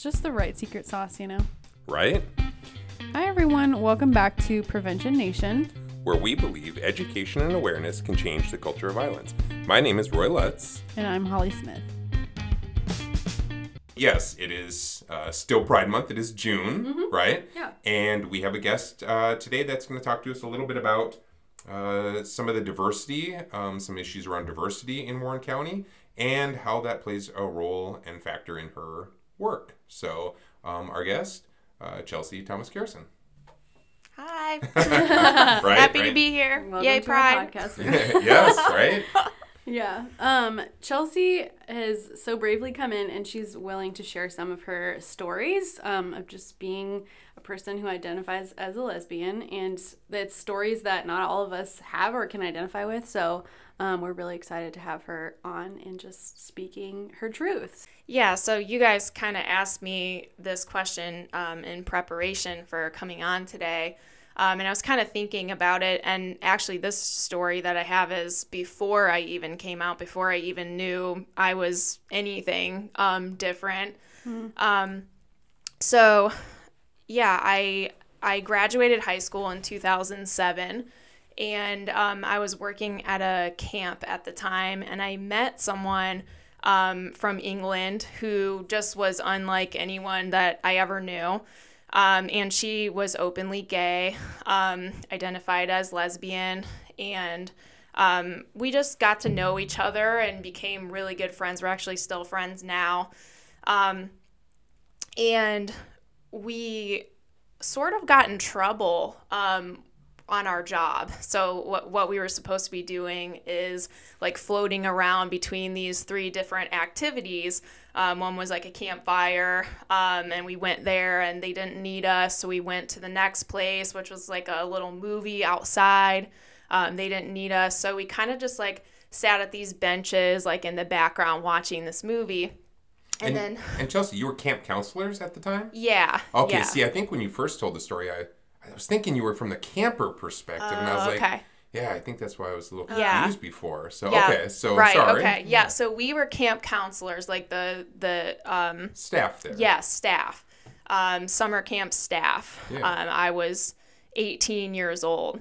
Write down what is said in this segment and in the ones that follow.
It's just the right secret sauce, you know? Right? Hi, everyone. Welcome back to Prevention Nation, where we believe education and awareness can change the culture of violence. My name is Roy Lutz. And I'm Holly Smith. Yes, it is still Pride Month. It is June, right? Yeah. And we have a guest today that's going to talk to us a little bit about some of the diversity, some issues around diversity in Warren County, and how that plays a role and factor in her work. So our guest, Chelsea Thomas-Kerson. Hi. Right, happy to be here. Welcome Yay, Pride. Podcast. Yes, right? Yeah. Chelsea has so bravely come in, and she's willing to share some of her stories of just being a person who identifies as a lesbian, and it's stories that not all of us have or can identify with, so we're really excited to have her on and just speaking her truth. Yeah, so you guys kind of asked me this question in preparation for coming on today, and I was kind of thinking about it, and actually this story that I have is before I even came out, before I even knew I was anything different. So yeah, I graduated high school in 2007. And I was working at a camp at the time, and I met someone from England who just was unlike anyone that I ever knew. And she was openly gay, identified as lesbian, and we just got to know each other and became really good friends. We're actually still friends now. And we sort of got in trouble on our job. So what we were supposed to be doing is like floating around between these three different activities. One was like a campfire, and we went there and they didn't need us. So we went to the next place, which was like a little movie outside. They didn't need us. So we kind of just like sat at these benches, like in the background watching this movie. And Chelsea, you were camp counselors at the time? Yeah. Okay. Yeah. See, I think when you first told the story, I was thinking you were from the camper perspective, and I was like, yeah, I think that's why I was a little confused before. So, okay, so right, sorry. Okay, yeah, so we were camp counselors, like the staff there. Yeah, staff, summer camp staff. Yeah. I was 18 years old.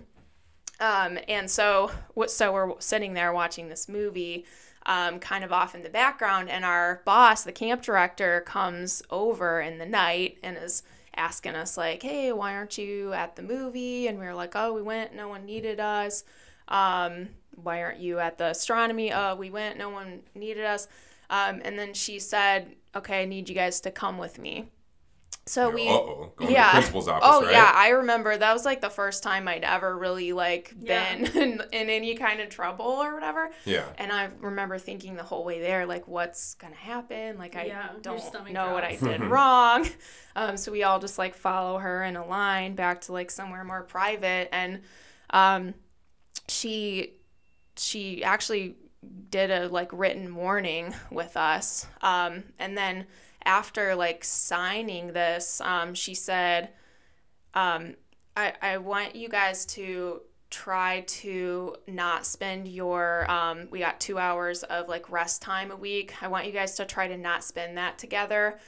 And so we're sitting there watching this movie, kind of off in the background, and our boss, the camp director, comes over in the night and is asking us like, hey, why aren't you at the movie? And we were like, oh, we went, no one needed us. Why aren't you at the astronomy? We went, no one needed us. And then she said, okay, I need you guys to come with me. So we, going to the principal's office, right? Yeah, I remember that was like the first time I'd ever really like been in any kind of trouble or whatever. Yeah. And I remember thinking the whole way there, like, what's going to happen? Like, I don't know what I did wrong. So we all just like follow her in a line back to like somewhere more private. And she actually did a like written warning with us. And then after like signing this, she said, I want you guys to try to not spend your, we got 2 hours of like rest time a week. I want you guys to try to not spend that together,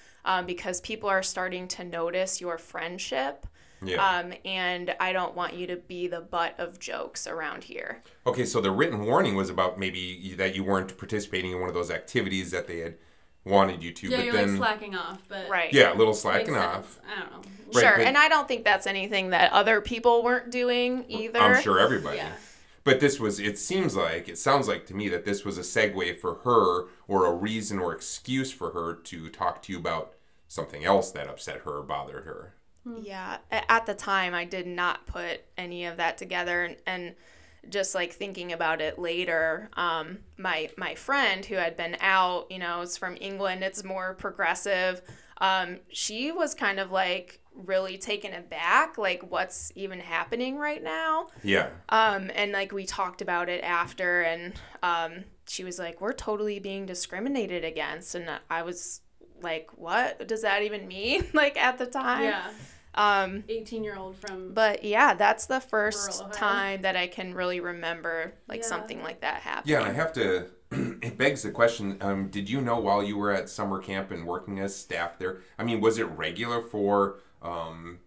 because people are starting to notice your friendship. Yeah. And I don't want you to be the butt of jokes around here. Okay. So the written warning was about maybe that you weren't participating in one of those activities that they had wanted you to, but you're then like slacking off, but right, yeah, a little slacking off. I don't know, right, sure. And I don't think that's anything that other people weren't doing either. I'm sure everybody. Yeah. But this was. It sounds like to me that this was a segue for her, or a reason or excuse for her to talk to you about something else that upset her or bothered her. Yeah, at the time I did not put any of that together, and just like thinking about it later, my friend who had been out, you know, is from England, it's more progressive. She was kind of like really taken aback, like what's even happening right now. Yeah. And like we talked about it after, and she was like, we're totally being discriminated against. And I was like, what does that even mean? Like at the time. Yeah. 18-year-old from. But yeah, that's the first time that I can really remember something like that happening. Yeah, I have to. It begs the question, did you know while you were at summer camp and working as staff there, I mean, was it regular for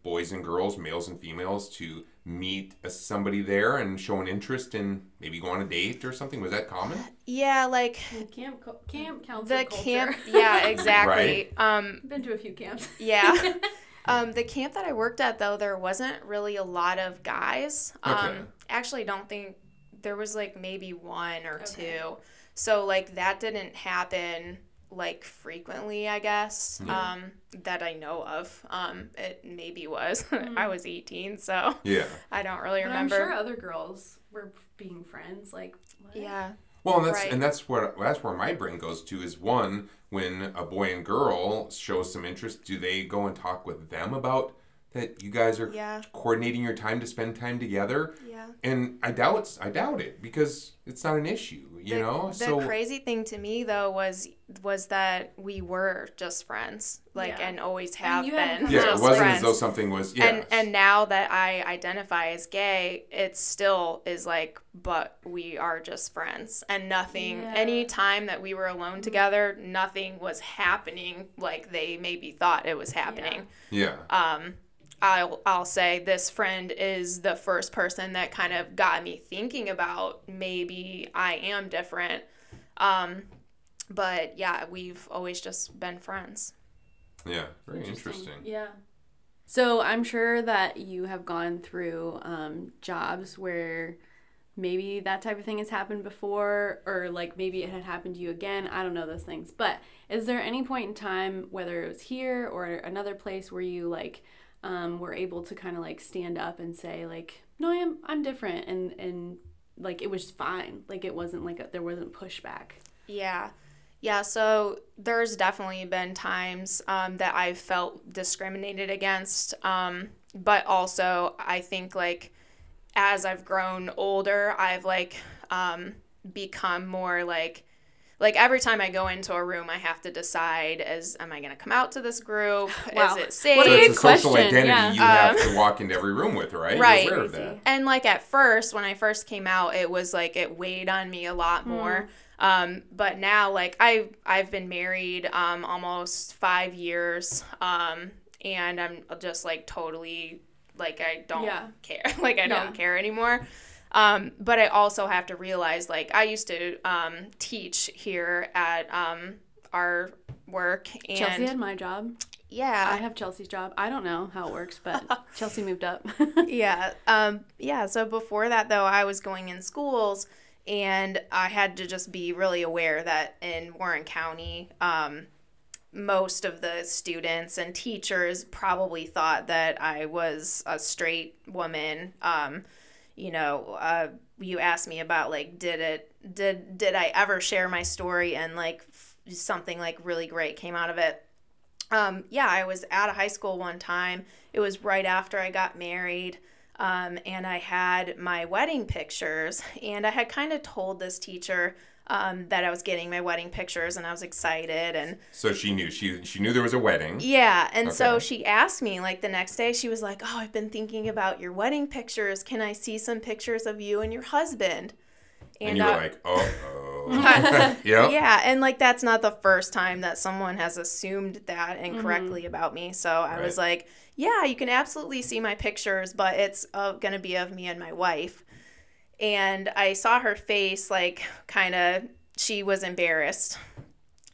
boys and girls, males and females, to meet somebody there and show an interest and maybe go on a date or something? Was that common? Yeah, like camp counselor culture. Yeah, exactly. Right? Been to a few camps. Yeah. The camp that I worked at, though, there wasn't really a lot of guys. Okay. Actually, don't think there was like maybe one or two. So like that didn't happen like frequently, I guess, that I know of. It maybe was. I was 18, so I don't really remember. I'm sure other girls were being friends. Like what? Yeah. Well, and that's where my brain goes to is one, when a boy and girl shows some interest, do they go and talk with them about that you guys are coordinating your time to spend time together? Yeah. And I doubt it because it's not an issue, you know? The crazy thing to me, though, was that we were just friends, and always have been. Yeah, it wasn't friends. As though something was, And now that I identify as gay, it still is but we are just friends. And nothing, any time that we were alone together, nothing was happening like they maybe thought it was happening. Yeah. I'll say this friend is the first person that kind of got me thinking about maybe I am different. But yeah, we've always just been friends. Yeah, very interesting. Yeah. So I'm sure that you have gone through jobs where maybe that type of thing has happened before or maybe it had happened to you again. I don't know those things. But is there any point in time, whether it was here or another place where you were able to kind of stand up and say no, I'm different and it was fine. It wasn't there wasn't pushback. Yeah. Yeah. So there's definitely been times that I've felt discriminated against. But also I think as I've grown older, I've become more like every time I go into a room, I have to decide: am I going to come out to this group? Wow. Is it safe? What a good question. Social identity you have to walk into every room with, right? Right. You're aware of that. And at first, when I first came out, it was it weighed on me a lot more. But now, I've been married almost 5 years, and I'm just totally I don't care, I don't care anymore. But I also have to realize, I used to teach here at our work. And Chelsea had my job. Yeah. I have Chelsea's job. I don't know how it works, but Chelsea moved up. So before that, though, I was going in schools, and I had to just be really aware that in Warren County, most of the students and teachers probably thought that I was a straight woman. You asked me about did I ever share my story and something really great came out of it. I was at a high school one time. It was right after I got married. And I had my wedding pictures, and I had kind of told this teacher, that I was getting my wedding pictures, and I was excited. And so she knew there was a wedding. Yeah. And so she asked me the next day, she was oh, I've been thinking about your wedding pictures. Can I see some pictures of you and your husband? And you were oh. Yep. Yeah. And that's not the first time that someone has assumed that incorrectly about me. So I was you can absolutely see my pictures, but it's going to be of me and my wife. And I saw her face, she was embarrassed.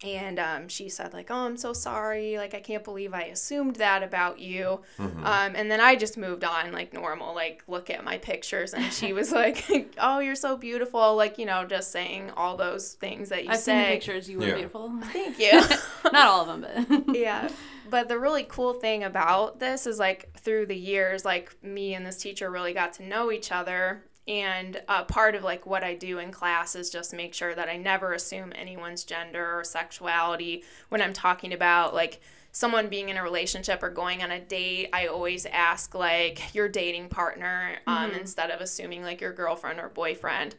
And she said, oh, I'm so sorry. I can't believe I assumed that about you. Mm-hmm. And then I just moved on, normal, look at my pictures. And she was oh, you're so beautiful. Just saying all those things that you say. I've seen pictures. You were beautiful. Thank you. Not all of them, but. Yeah. But the really cool thing about this is, through the years, me and this teacher really got to know each other. And part of what I do in class is just make sure that I never assume anyone's gender or sexuality. When I'm talking about someone being in a relationship or going on a date, I always ask your dating partner instead of assuming your girlfriend or boyfriend.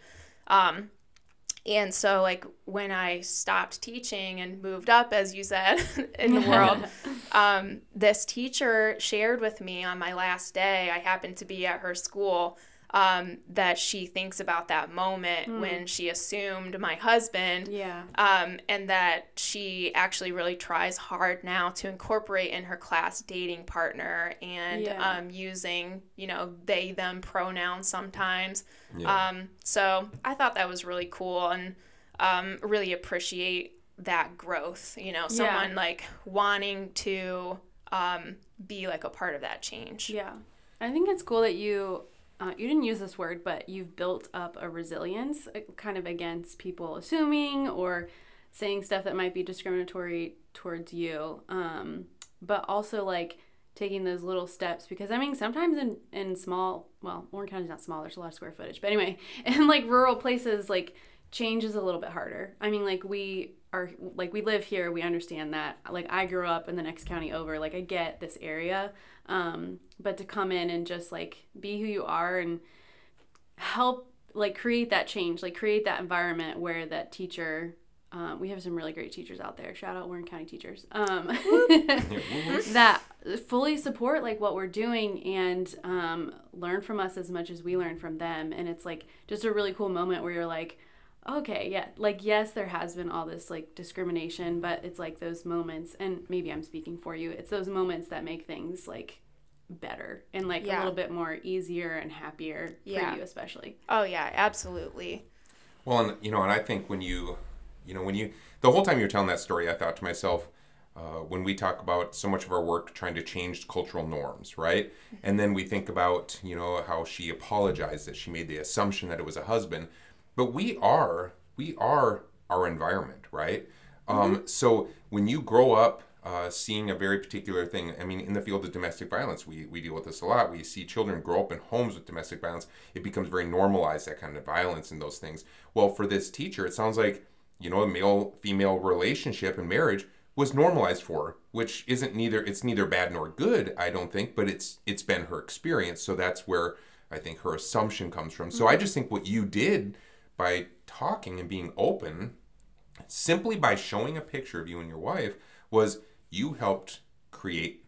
And so, like, when I stopped teaching and moved up, as you said, in the world, this teacher shared with me on my last day, I happened to be at her school, that she thinks about that moment when she assumed my husband, and that she actually really tries hard now to incorporate in her class dating partner and using, you know, they, them pronouns sometimes. So I thought that was really cool and really appreciate that growth, you know, someone like wanting to be like a part of that change. Yeah. I think it's cool that you didn't use this word, but you've built up a resilience kind of against people assuming or saying stuff that might be discriminatory towards you, but also like taking those little steps, because I mean sometimes in small, well, Warren County's not small, there's a lot of square footage, but anyway, in like rural places, like change is a little bit harder. I mean, like we live here, we understand that. Like I grew up in the next county over, like I get this area, but to come in and just like be who you are and help like create that change, like create that environment where that teacher, we have some really great teachers out there, shout out Warren County teachers, that fully support like what we're doing and learn from us as much as we learn from them. And it's like just a really cool moment where you're like, okay, yeah, like, yes, there has been all this, like, discrimination, but it's, like, those moments, and maybe I'm speaking for you, it's those moments that make things, like, better and, like, a little bit more easier and happier for you especially. Oh, yeah, absolutely. Well, and, you know, and I think when you, the whole time you were telling that story, I thought to myself, when we talk about so much of our work trying to change cultural norms, right? And then we think about, you know, how she apologized that she made the assumption that it was a husband. But we are our environment, right? So when you grow up seeing a very particular thing, I mean, in the field of domestic violence, we deal with this a lot. We see children grow up in homes with domestic violence. It becomes very normalized, that kind of violence and those things. Well, for this teacher, it sounds like, you know, a male-female relationship and marriage was normalized for her, which isn't neither bad nor good, I don't think, but it's been her experience. So that's where I think her assumption comes from. So I just think what you did, by talking and being open, simply by showing a picture of you and your wife, was you helped create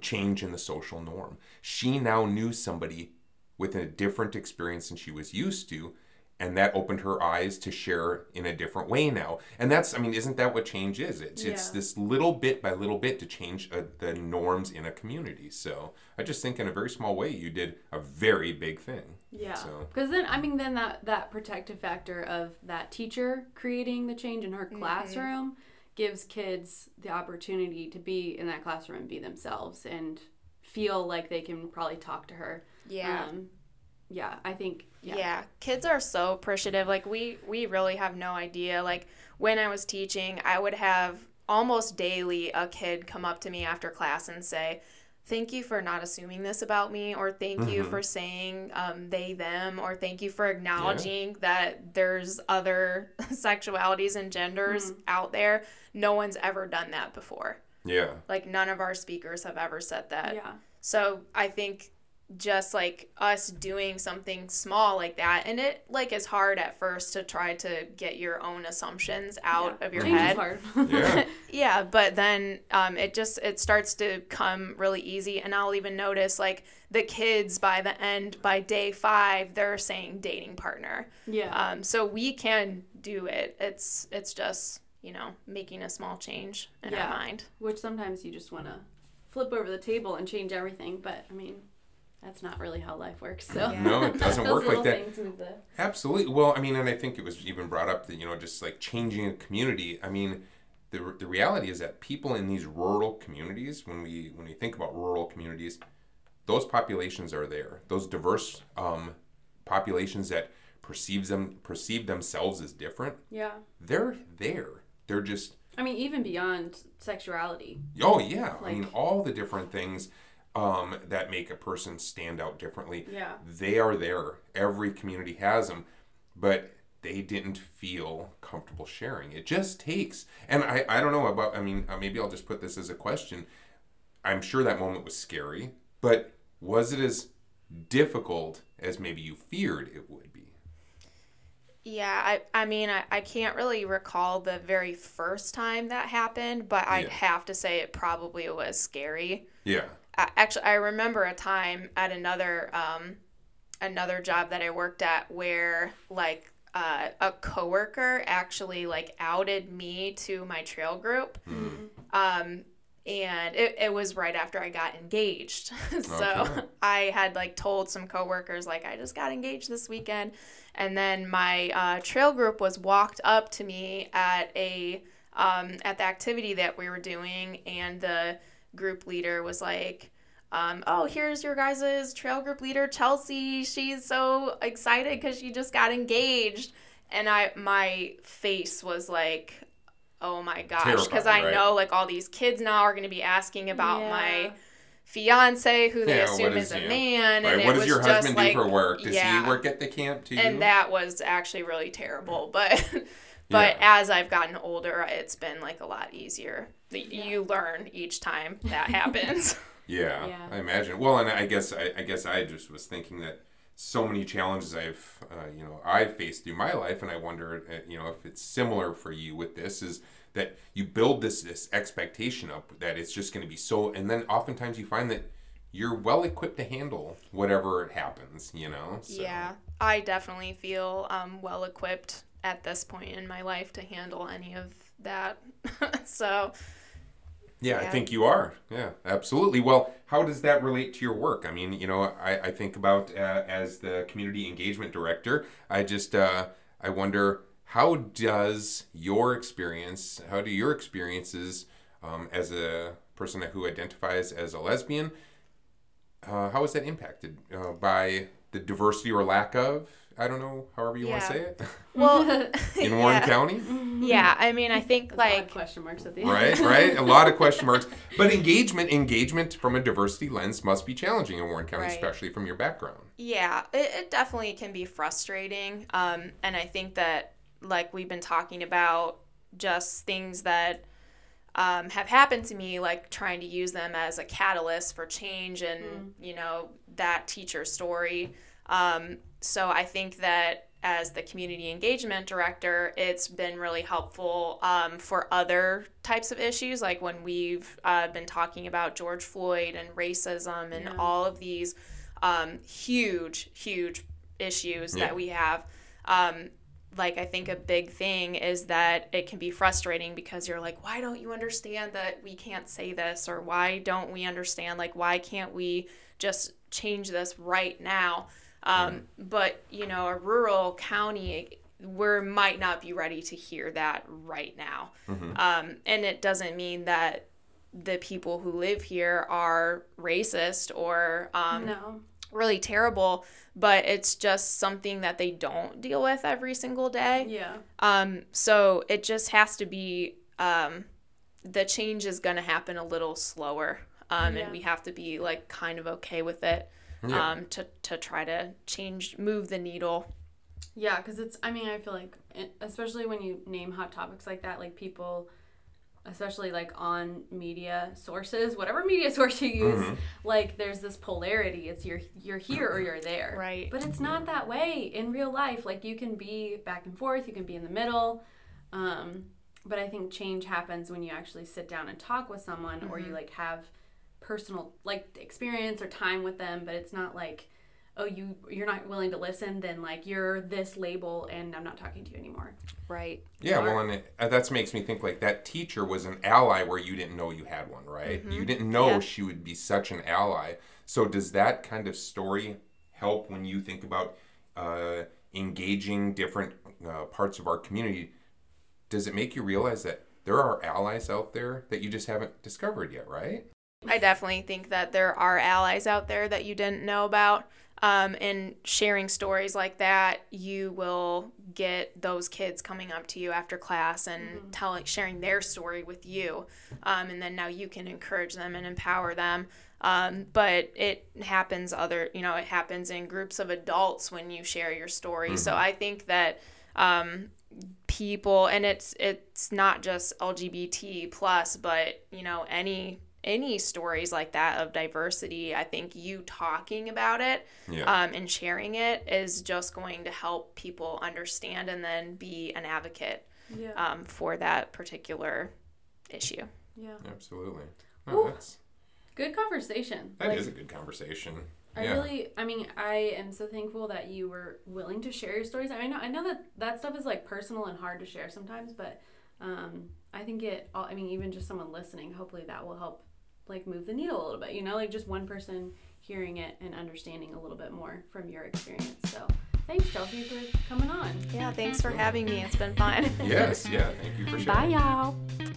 change in the social norm. She now knew somebody with a different experience than she was used to, and that opened her eyes to share in a different way now. And that's, I mean, isn't that what change is? It's this little bit by little bit to change the norms in a community. So I just think in a very small way, you did a very big thing. Yeah, because then that protective factor of that teacher creating the change in her classroom gives kids the opportunity to be in that classroom and be themselves and feel like they can probably talk to her. Yeah. Yeah, kids are so appreciative. Like, we really have no idea. Like, when I was teaching, I would have almost daily a kid come up to me after class and say, thank you for not assuming this about me, or thank you for saying they, them, or thank you for acknowledging that there's other sexualities and genders out there. No one's ever done that before. Yeah. Like, none of our speakers have ever said that. Yeah. So I think just, like, us doing something small like that, and it, like, is hard at first to try to get your own assumptions out of your head. But then it starts to come really easy, and I'll even notice, like, the kids by day 5, they're saying dating partner. Yeah. So we can do it. It's just, you know, making a small change in our mind. Which sometimes you just want to flip over the table and change everything, but, I mean, that's not really how life works. So no, it doesn't work like that. Absolutely. Well, I mean, and I think it was even brought up that, you know, just like changing a community. I mean, the reality is that people in these rural communities, when we think about rural communities, those populations are there. Those diverse populations that perceive themselves as different. Yeah. They're there. They're just. I mean, even beyond sexuality. Oh yeah, like, I mean, all the different things that make a person stand out differently. Yeah. They are there. Every community has them, but they didn't feel comfortable sharing. It just takes, and I don't know about, I mean, maybe I'll just put this as a question. I'm sure that moment was scary, but was it as difficult as maybe you feared it would be? Yeah, I mean, I can't really recall the very first time that happened, but I'd have to say it probably was scary. Yeah. Actually, I remember a time at another job that I worked at where, like, a coworker actually, like, outed me to my trail group. Mm. And it was right after I got engaged. So okay. I had, like, told some coworkers, like, I just got engaged this weekend. And then my trail group was walked up to me at at the activity that we were doing. And the group leader was like, oh, here's your guys' trail group leader, Chelsea. She's so excited because she just got engaged. And my face was like, oh my gosh, because I know, like, all these kids now are going to be asking about my fiance, who they assume is a man. Right. And what does your husband do for work? Does he work at the camp too? And that was actually really terrible. But as I've gotten older, it's been, like, a lot easier. You learn each time that happens. Yeah, I imagine. Well, and I guess I just was thinking that so many challenges I've faced through my life, and I wonder, if it's similar for you with this, is that you build this expectation up that it's just going to be so, and then oftentimes you find that you're well equipped to handle whatever happens, So. Yeah, I definitely feel well equipped at this point in my life to handle any of that. So. Yeah, I think you are. Yeah, absolutely. Well, how does that relate to your work? I mean, I think about as the community engagement director, I just, I wonder, how do your experiences as a person who identifies as a lesbian, how is that impacted by the diversity or lack of? I don't know, however you want to say it. Well, in Warren County? Yeah, I mean, I think, like... a lot of question marks at the end. Right. A lot of question marks. But engagement from a diversity lens must be challenging in Warren County, especially from your background. Yeah, it definitely can be frustrating. And I think that, like, we've been talking about just things that have happened to me, like trying to use them as a catalyst for change and, that teacher story. So I think that as the community engagement director, it's been really helpful for other types of issues, like when we've been talking about George Floyd and racism and all of these huge, huge issues that we have. Like, I think a big thing is that it can be frustrating because you're like, why don't you understand that we can't say this? Or why don't we understand? Like, why can't we just change this right now? But, a rural county, we might not be ready to hear that right now. Mm-hmm. And it doesn't mean that the people who live here are racist or really terrible, but it's just something that they don't deal with every single day. Yeah. So it just has to be the change is going to happen a little slower, and we have to be, like, kind of okay with it. Yeah. To try to move the needle. Yeah, because it's, I mean, I feel like, especially when you name hot topics like that, like people, especially like on media sources, whatever media source you use, like there's this polarity. It's you're here or you're there. Right. But it's not that way in real life. Like, you can be back and forth, you can be in the middle. But I think change happens when you actually sit down and talk with someone or you, like, have personal, like, experience or time with them, but it's not like, oh, you're not willing to listen, then, like, you're this label and I'm not talking to you anymore. Right. Yeah, well, and that makes me think, like, that teacher was an ally where you didn't know you had one, right? Mm-hmm. You didn't know she would be such an ally. So does that kind of story help when you think about engaging different parts of our community? Does it make you realize that there are allies out there that you just haven't discovered yet, right? I definitely think that there are allies out there that you didn't know about. And sharing stories like that, you will get those kids coming up to you after class and sharing their story with you. And then now you can encourage them and empower them. But it happens it happens in groups of adults when you share your story. Mm-hmm. So I think that people, and it's not just LGBT+, but, any any stories like that of diversity, I think you talking about it and sharing it is just going to help people understand and then be an advocate for that particular issue. Yeah. Absolutely. Well, that's good conversation. That is a good conversation. I am so thankful that you were willing to share your stories. I know that stuff is like personal and hard to share sometimes, but I think even just someone listening, hopefully that will help like move the needle a little bit, just one person hearing it and understanding a little bit more from your experience. So thanks, Chelsea, for coming on. Yeah, thanks for having me. It's been fun. Yes, yeah, thank you for sharing. Bye, y'all.